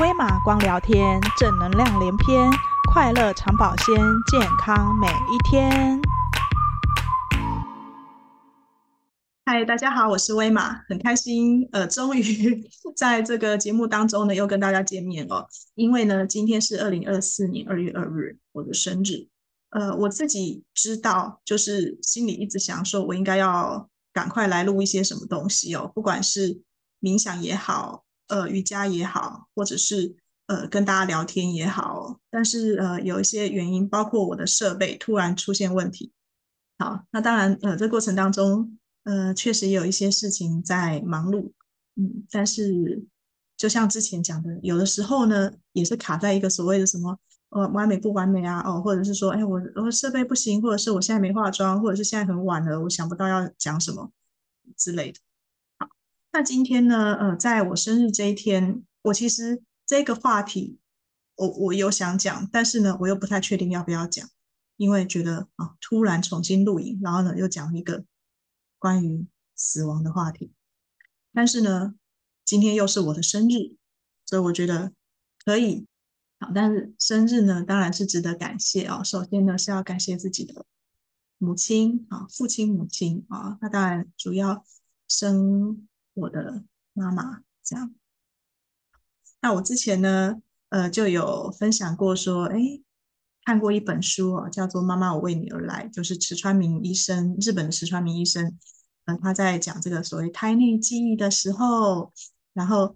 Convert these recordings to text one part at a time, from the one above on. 威马光聊天，正能量连篇，快乐常保鲜，健康每一天。嗨，大家好，我是威马，很开心，终于在这个节目当中呢，又跟大家见面哦。因为呢，今天是2024年2月2日，我的生日。我自己知道，就是心里一直想说，我应该要赶快来录一些什么东西哦，不管是冥想也好，瑜伽也好，或者是跟大家聊天也好，但是有一些原因，包括我的设备突然出现问题。好，那当然这过程当中确实也有一些事情在忙碌，但是就像之前讲的，有的时候呢也是卡在一个所谓的什么完美不完美啊，或者是说我设备不行，或者是我现在没化妆，或者是现在很晚了，我想不到要讲什么之类的。好，那今天呢在我生日这一天，我其实这个话题我有想讲，但是呢我又不太确定要不要讲，因为觉得突然重新录影，然后呢又讲一个关于死亡的话题，但是呢今天又是我的生日，所以我觉得可以。好，但是生日呢当然是值得感谢哦。首先呢是要感谢自己的母亲父亲母亲那当然主要生我的妈妈这样。那我之前呢就有分享过说看过一本书叫做《妈妈我为你而来》，就是池川明医生，日本的池川明医生他在讲这个所谓胎内记忆的时候，然后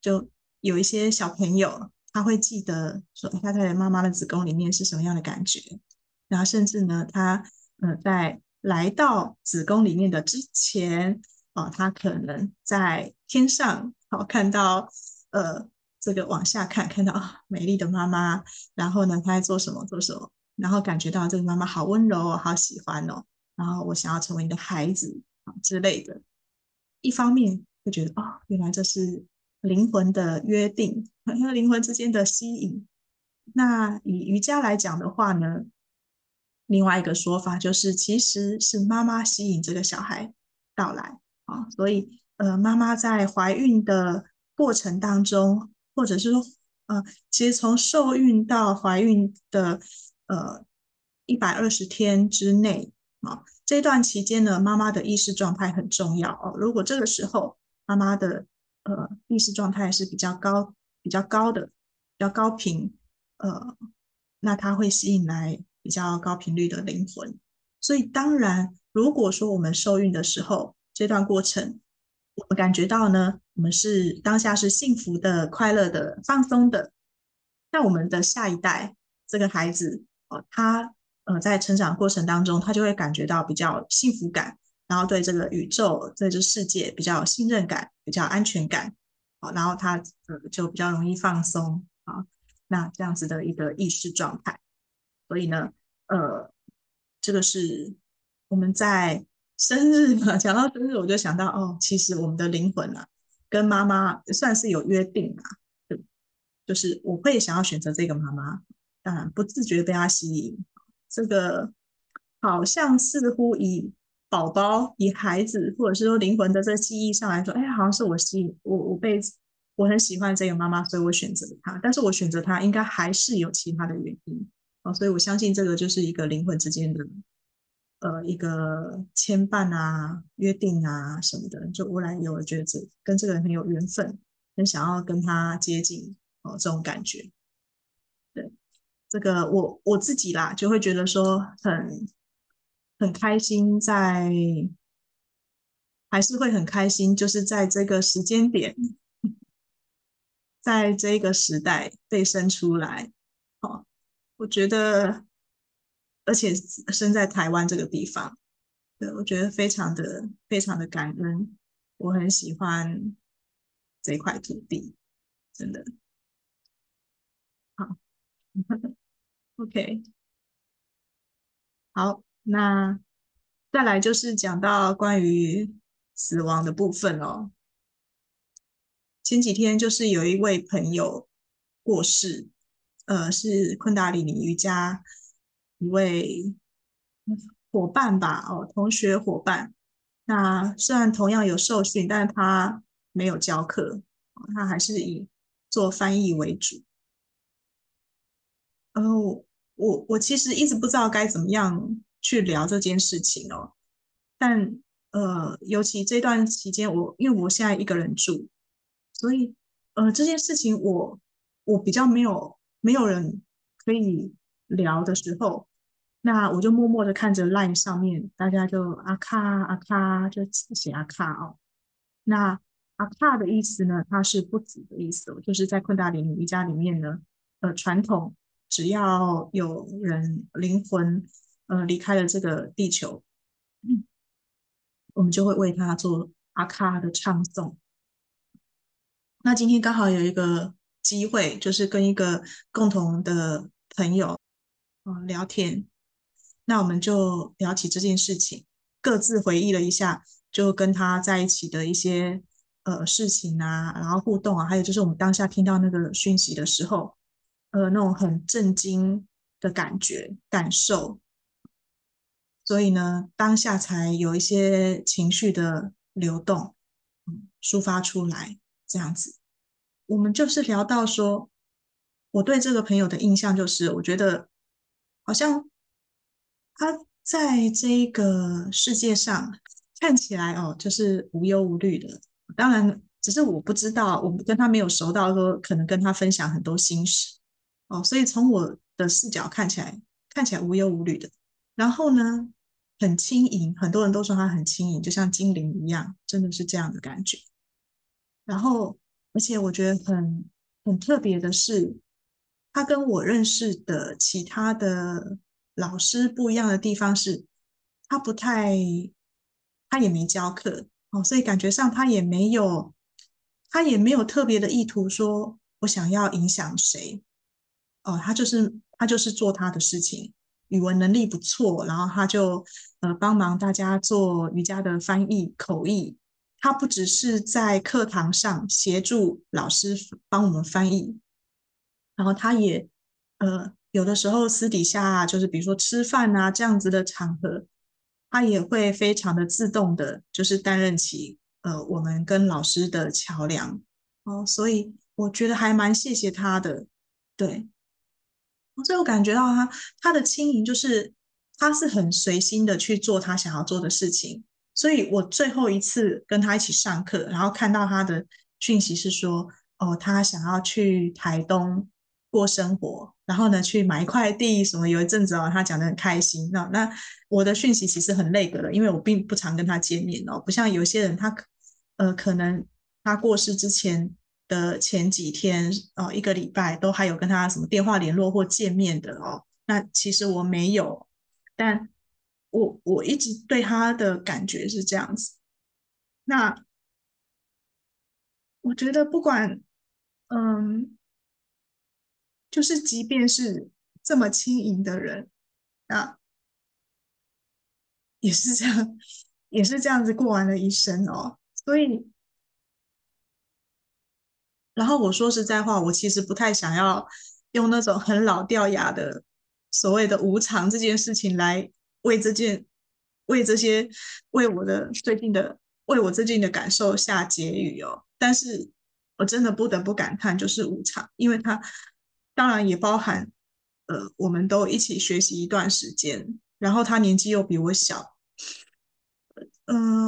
就有一些小朋友他会记得说他在妈妈的子宫里面是什么样的感觉，然后甚至呢他在来到子宫里面的之前他可能在天上看到这个往下看到美丽的妈妈，然后呢他在做什么，然后感觉到这个妈妈好温柔好喜欢然后我想要成为你的孩子之类的。一方面就觉得原来这是灵魂的约定，和灵魂之间的吸引。那以瑜伽来讲的话呢，另外一个说法就是其实是妈妈吸引这个小孩到来所以妈妈在怀孕的过程当中，或者是其实从受孕到怀孕的120天之内这段期间呢，妈妈的意识状态很重要如果这个时候妈妈的意识状态是比较高频那它会吸引来比较高频率的灵魂。所以当然如果说我们受孕的时候这段过程我们感觉到呢我们是当下是幸福的、快乐的、放松的，那我们的下一代这个孩子他在成长过程当中他就会感觉到比较幸福感，然后对这个宇宙、对这世界比较有信任感、比较安全感然后他就比较容易放松那这样子的一个意识状态。所以呢这个是我们在生日嘛，讲到生日我就想到其实我们的灵魂跟妈妈算是有约定对，就是我会想要选择这个妈妈，当然不自觉被她吸引，这个好像似乎以宝宝、以孩子，或者是说灵魂的这个记忆上来说，好像是我吸引我很喜欢这个妈妈，所以我选择她。但是我选择她应该还是有其他的原因所以我相信这个就是一个灵魂之间的一个牵绊啊、约定啊什么的。就我来有觉得跟这个人很有缘分，很想要跟他接近这种感觉。对，这个我自己啦，就会觉得说很开心，还是会很开心，就是在这个时间点，在这个时代被生出来我觉得，而且生在台湾这个地方，对，我觉得非常的感恩，我很喜欢这块土地，真的好OK 好，那再来就是讲到关于死亡的部分前几天就是有一位朋友过世是昆达里尼瑜伽一位伙伴吧同学伙伴。那虽然同样有受训，但他没有教课他还是以做翻译为主。我其实一直不知道该怎么样去聊这件事情哦。但尤其这段期间因为我现在一个人住，所以这件事情我比较没有人可以聊的时候，那我就默默的看着 LINE 上面大家就阿卡阿卡，就写阿卡哦。那阿卡的意思呢，它是不止的意思，就是在昆达里尼瑜伽里面呢，传统只要有人灵魂离开了这个地球，我们就会为他做阿卡的唱诵。那今天刚好有一个机会，就是跟一个共同的朋友聊天，那我们就聊起这件事情，各自回忆了一下就跟他在一起的一些事情啊，然后互动啊，还有就是我们当下听到那个讯息的时候那种很震惊的感觉感受，所以呢当下才有一些情绪的流动抒发出来这样子。我们就是聊到说，我对这个朋友的印象就是我觉得好像他在这个世界上看起来就是无忧无虑的，当然只是我不知道，我跟他没有熟到说可能跟他分享很多心事所以从我的视角看起来无忧无虑的，然后呢很轻盈，很多人都说他很轻盈，就像精灵一样，真的是这样的感觉。然后而且我觉得很特别的是，他跟我认识的其他的老师不一样的地方是，他也没教课所以感觉上他也没有特别的意图说我想要影响谁他就是做他的事情，语文能力不错，然后他就帮忙大家做瑜伽的翻译口译，他不只是在课堂上协助老师帮我们翻译，然后他也有的时候私底下就是比如说吃饭啊这样子的场合，他也会非常的自动的就是担任起我们跟老师的桥梁所以我觉得还蛮谢谢他的。对，所以我感觉到他的轻盈就是他是很随心的去做他想要做的事情。所以我最后一次跟他一起上课，然后看到他的讯息是说他想要去台东过生活，然后呢去买一块地什么，有一阵子他讲得很开心。那我的讯息其实很 lag 了，因为我并不常跟他见面不像有些人他可能他过世之前的前几天一个礼拜都还有跟他什么电话联络或见面的那其实我没有，但我一直对他的感觉是这样子。那我觉得不管就是即便是这么轻盈的人也是这样子过完了一生所以然后我说实在话，我其实不太想要用那种很老掉牙的所谓的无常这件事情来为我最近的感受下结语但是我真的不得不感叹就是无常，因为它当然也包含我们都一起学习一段时间，然后他年纪又比我小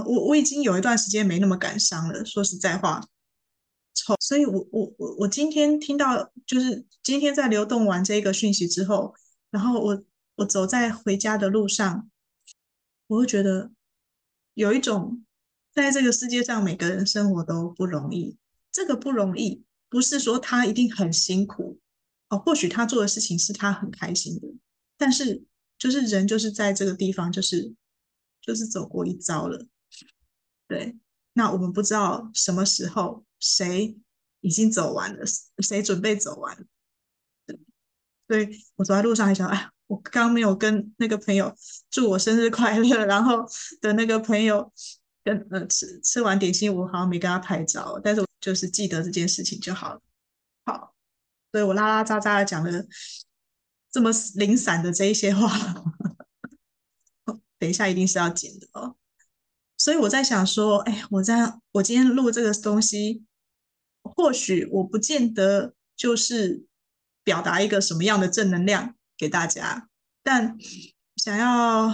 我已经有一段时间没那么感伤了，说实在话。所以我今天听到就是今天在流动完这个讯息之后，然后我走在回家的路上，我会觉得有一种在这个世界上每个人生活都不容易，这个不容易不是说他一定很辛苦或许他做的事情是他很开心的，但是就是人就是在这个地方就是走过一遭了。对，那我们不知道什么时候谁已经走完了，谁准备走完了。对，所以我走在路上还想我刚没有跟那个朋友祝我生日快乐，然后的那个朋友跟吃完点心我好像没跟他拍照，但是我就是记得这件事情就好了。好，所以我拉拉杂杂的讲了这么零散的这一些话等一下一定是要剪的所以我在想说我今天录这个东西或许我不见得就是表达一个什么样的正能量给大家，但想要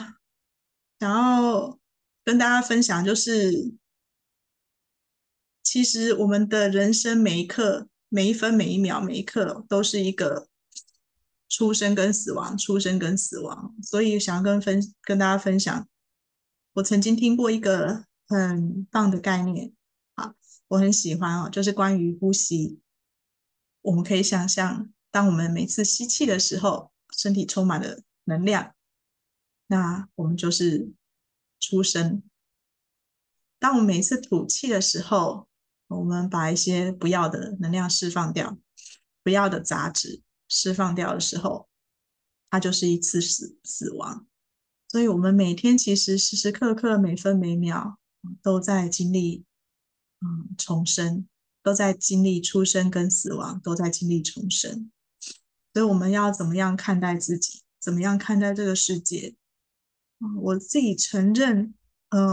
跟大家分享，就是其实我们的人生每一刻每一分每一秒每一刻都是一个出生跟死亡，出生跟死亡。所以想要跟大家分享，我曾经听过一个很棒的概念，好，我很喜欢哦，就是关于呼吸。我们可以想象，当我们每次吸气的时候，身体充满了能量，那我们就是出生。当我们每次吐气的时候，我们把一些不要的能量释放掉，不要的杂质释放掉的时候，它就是一次 死亡。所以我们每天其实时时刻刻每分每秒都在经历重生，都在经历出生跟死亡，都在经历重生。所以我们要怎么样看待自己，怎么样看待这个世界。我自己承认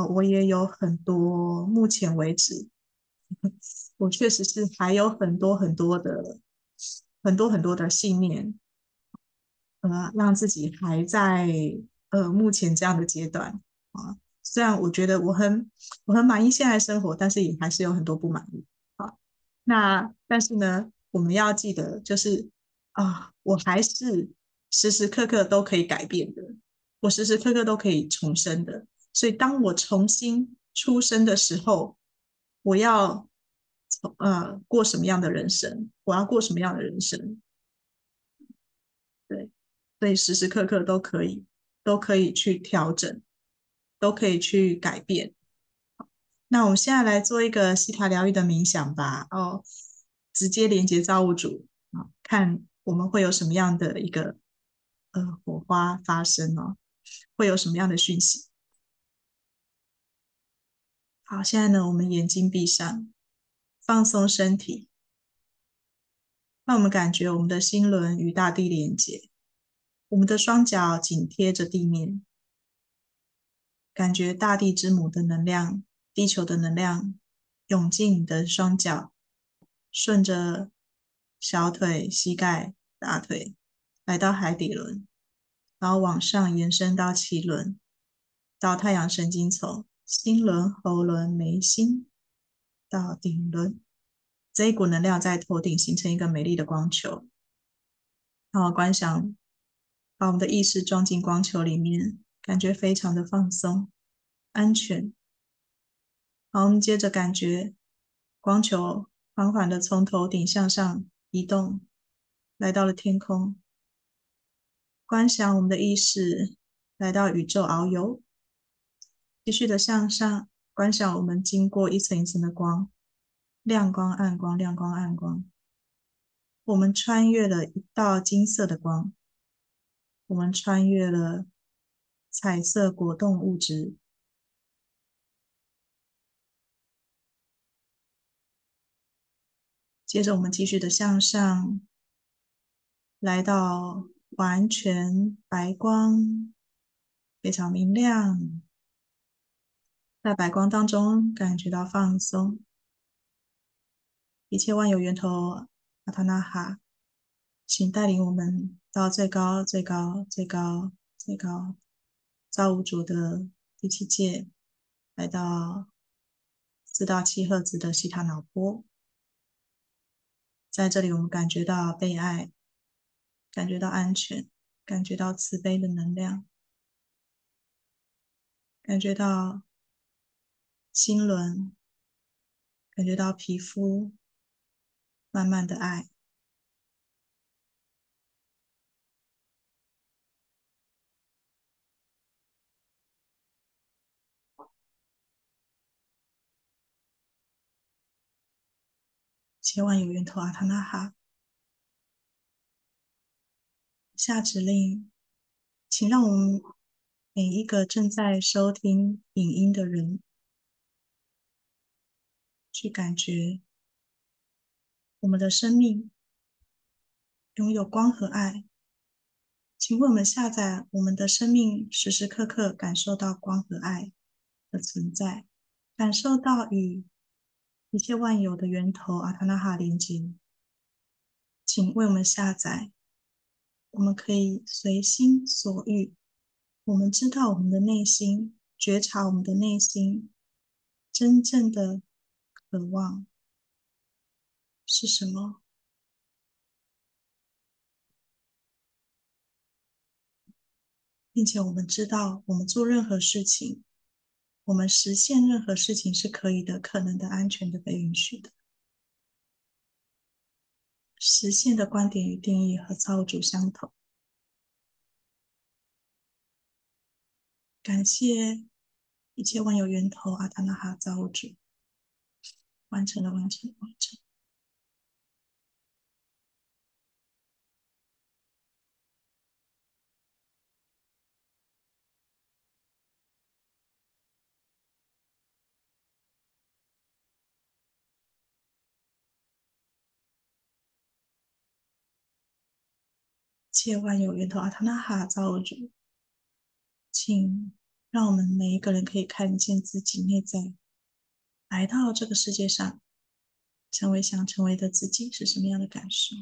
我也有很多，目前为止我确实是还有很多的信念让自己还在目前这样的阶段啊。虽然我觉得我很满意现在生活，但是也还是有很多不满意啊。那但是呢，我们要记得就是我还是时时刻刻都可以改变的，我时时刻刻都可以重生的。所以当我重新出生的时候，我要过什么样的人生，我要过什么样的人生。对，所以时时刻刻都可以去调整，都可以去改变。那我们现在来做一个西塔疗愈的冥想吧，直接连接造物主，看我们会有什么样的一个火花发生会有什么样的讯息。好，现在呢，我们眼睛闭上，放松身体，让我们感觉我们的心轮与大地连接，我们的双脚紧贴着地面，感觉大地之母的能量，地球的能量涌进你的双脚，顺着小腿、膝盖、大腿来到海底轮，然后往上延伸到脐轮，到太阳神经丛、心轮、喉轮、眉心，到顶轮。这一股能量在头顶形成一个美丽的光球，然后观想，把我们的意识装进光球里面，感觉非常的放松安全。好，我们接着感觉光球缓缓的从头顶向上移动，来到了天空，观想我们的意识来到宇宙遨游，继续的向上，观想我们经过一层一层的光，亮光、暗光、亮光、暗光，我们穿越了一道金色的光，我们穿越了彩色果冻物质，接着我们继续的向上，来到完全白光，非常明亮。在白光当中感觉到放松，一切万有源头阿塔纳哈，请带领我们到最高最高最高最高造物主的第七界，来到4到7赫兹的西塔脑波。在这里我们感觉到被爱，感觉到安全，感觉到慈悲的能量，感觉到心轮，感觉到皮肤，慢慢的爱。千万有源头阿塔纳哈，下指令，请让我们每一个正在收听影音的人去感觉我们的生命拥有光和爱。请为我们下载我们的生命，时时刻刻感受到光和爱的存在，感受到与一切万有的源头阿塔纳哈连结，请为我们下载。我们可以随心所欲，我们知道我们的内心，觉察我们的内心真正的渴望是什么。并且我们知道我们做任何事情，我们实现任何事情是可以的、可能的、安全的、被允许的。实现的观点与定义和造物主相同。感谢一切万有源头阿塔纳哈造物主。完成了，完成了，完成了。一切万有源头阿塔纳哈造物主，请让我们每一个人可以看见自己内在，来到这个世界上成为想成为的自己是什么样的感受。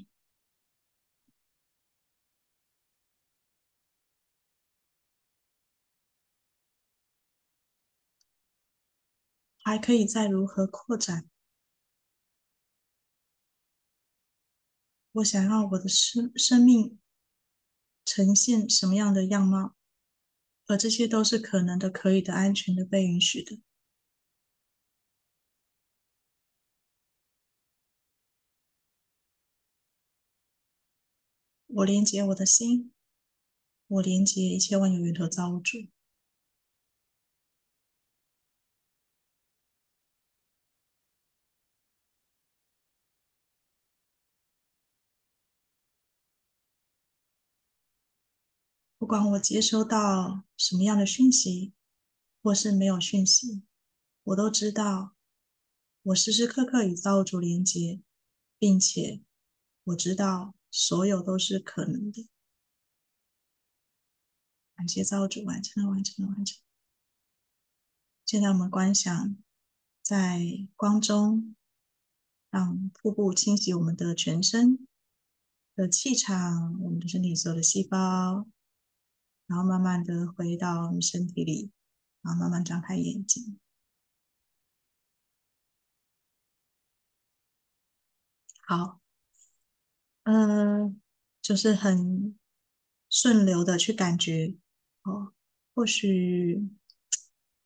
还可以再如何扩展，我想让我的生命呈现什么样的样貌，而这些都是可能的、可以的、安全的、被允许的。我连接我的心，我连接一切万有源头造物主。不管我接收到什么样的讯息，或是没有讯息，我都知道，我时时刻刻与造物主连接，并且我知道所有都是可能的。感谢造物主，完成了，完成了，完成了。现在我们观想，在光中，让瀑布清洗我们的全身的气场，我们的身体所有的细胞。然后慢慢的回到你身体里，然后慢慢张开眼睛。好，就是很顺流的去感觉哦。或许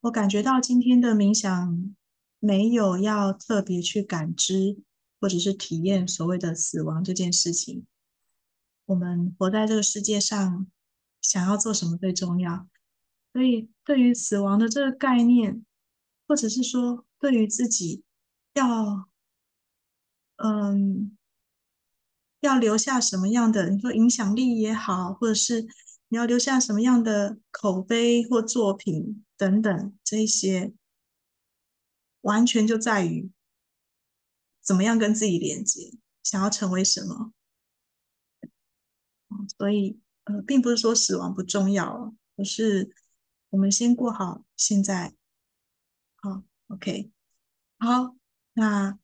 我感觉到今天的冥想没有要特别去感知或者是体验所谓的死亡这件事情。我们活在这个世界上，想要做什么最重要，所以对于死亡的这个概念，或者是说对于自己要要留下什么样的，你说影响力也好，或者是你要留下什么样的口碑或作品等等，这些完全就在于怎么样跟自己连接，想要成为什么。所以并不是说死亡不重要，而是我们先过好现在。好 ，OK， 好，那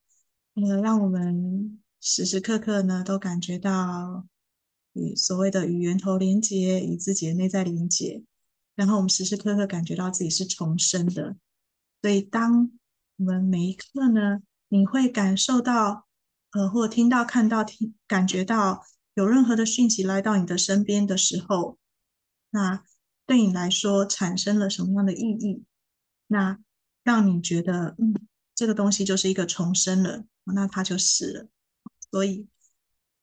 让我们时时刻刻呢都感觉到与所谓的与源头连接，与自己的内在连接，然后我们时时刻刻感觉到自己是重生的。所以，当我们每一刻呢，你会感受到或听到、看到、感觉到。有任何的讯息来到你的身边的时候，那对你来说产生了什么样的意义，那让你觉得这个东西就是一个重生了，那它就是了。所以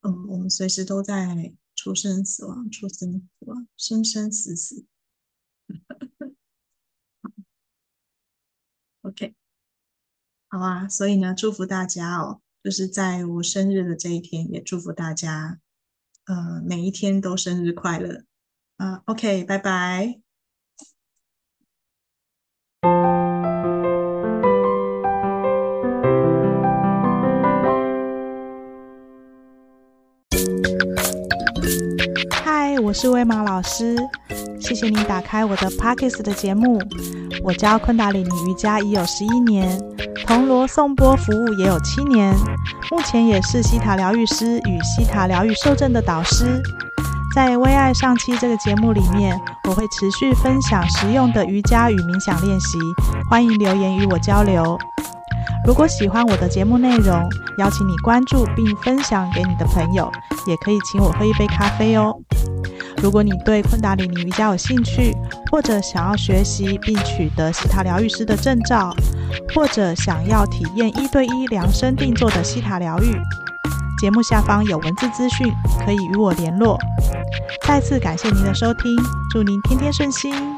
我们随时都在出生死亡，出生死亡，生生死死OK， 好啊。所以呢，祝福大家哦，就是在我生日的这一天，也祝福大家每一天都生日快乐。OK， 拜拜。嗨，我是葳玛老师。谢谢您打开我的 Podcast 的节目。我教昆达里尼瑜伽已有11年，铜锣颂钵服务也有7年，目前也是西塔疗愈师与西塔疗愈受证的导师。在微爱上期这个节目里面，我会持续分享实用的瑜伽与冥想练习，欢迎留言与我交流。如果喜欢我的节目内容，邀请你关注并分享给你的朋友，也可以请我喝一杯咖啡哦。如果你对昆达里尼瑜伽有兴趣，或者想要学习并取得西塔疗愈师的证照，或者想要体验1对1量身定做的西塔疗愈，节目下方有文字资讯，可以与我联络。再次感谢您的收听，祝您天天顺心。